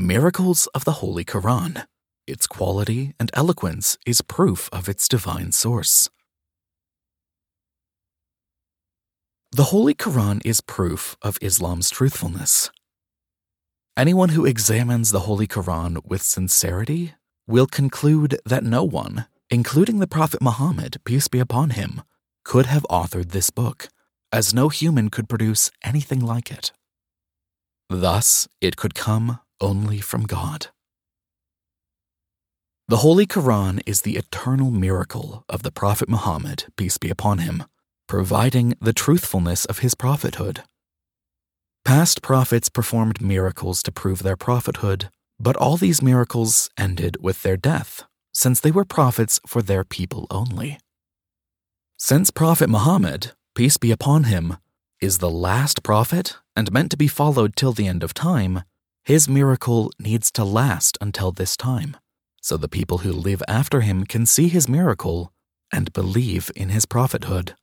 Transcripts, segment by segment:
Miracles of the Holy Quran. Its quality and eloquence is proof of its divine source. The Holy Quran is proof of Islam's truthfulness. Anyone who examines the Holy Quran with sincerity will conclude that no one, including the Prophet Muhammad, peace be upon him, could have authored this book, as no human could produce anything like it. Thus, it could come only from God. The Holy Quran is the eternal miracle of the Prophet Muhammad, peace be upon him, providing the truthfulness of his prophethood. Past prophets performed miracles to prove their prophethood, but all these miracles ended with their death, since they were prophets for their people only. Since Prophet Muhammad, peace be upon him, is the last prophet and meant to be followed till the end of time, his miracle needs to last until this time, so the people who live after him can see his miracle and believe in his prophethood.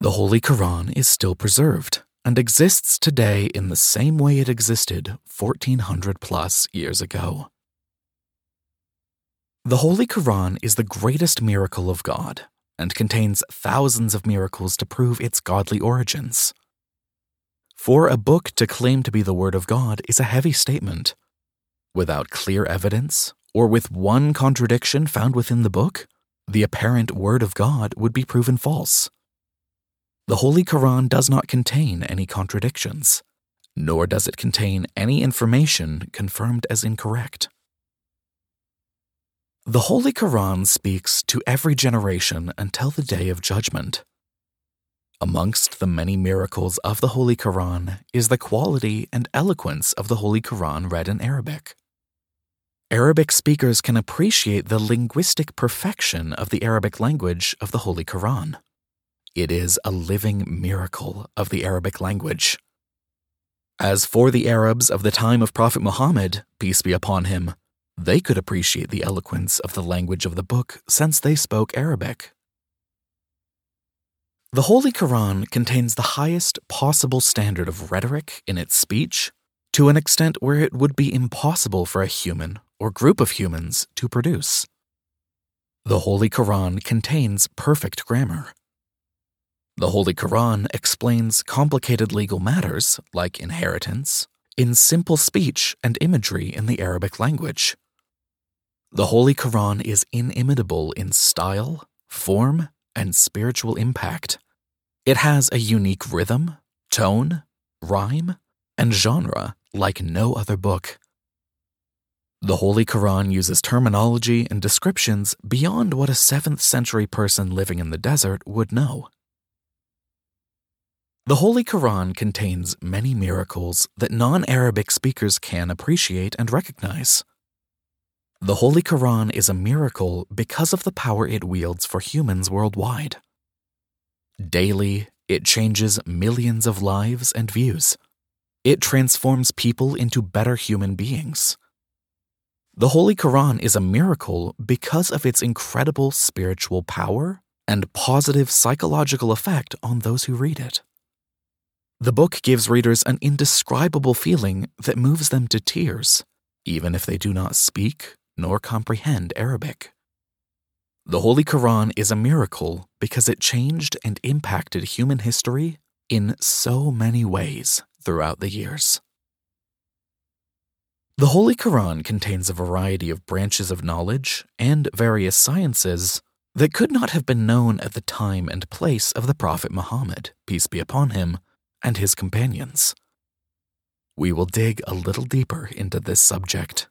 The Holy Quran is still preserved and exists today in the same way it existed 1400 plus years ago. The Holy Quran is the greatest miracle of God and contains thousands of miracles to prove its godly origins. For a book to claim to be the Word of God is a heavy statement. Without clear evidence, or with one contradiction found within the book, the apparent Word of God would be proven false. The Holy Quran does not contain any contradictions, nor does it contain any information confirmed as incorrect. The Holy Quran speaks to every generation until the Day of Judgment. Amongst the many miracles of the Holy Quran is the quality and eloquence of the Holy Quran read in Arabic. Arabic speakers can appreciate the linguistic perfection of the Arabic language of the Holy Quran. It is a living miracle of the Arabic language. As for the Arabs of the time of Prophet Muhammad, peace be upon him, they could appreciate the eloquence of the language of the book since they spoke Arabic. The Holy Quran contains the highest possible standard of rhetoric in its speech to an extent where it would be impossible for a human or group of humans to produce. The Holy Quran contains perfect grammar. The Holy Quran explains complicated legal matters, like inheritance, in simple speech and imagery in the Arabic language. The Holy Quran is inimitable in style, form, and spiritual impact. It has a unique rhythm, tone, rhyme, and genre like no other book. The Holy Quran uses terminology and descriptions beyond what a 7th century person living in the desert would know. The Holy Quran contains many miracles that non-Arabic speakers can appreciate and recognize. The Holy Quran is a miracle because of the power it wields for humans worldwide. Daily, it changes millions of lives and views. It transforms people into better human beings. The Holy Quran is a miracle because of its incredible spiritual power and positive psychological effect on those who read it. The book gives readers an indescribable feeling that moves them to tears, even if they do not speak nor comprehend Arabic. The Holy Quran is a miracle because it changed and impacted human history in so many ways throughout the years. The Holy Quran contains a variety of branches of knowledge and various sciences that could not have been known at the time and place of the Prophet Muhammad, peace be upon him, and his companions. We will dig a little deeper into this subject.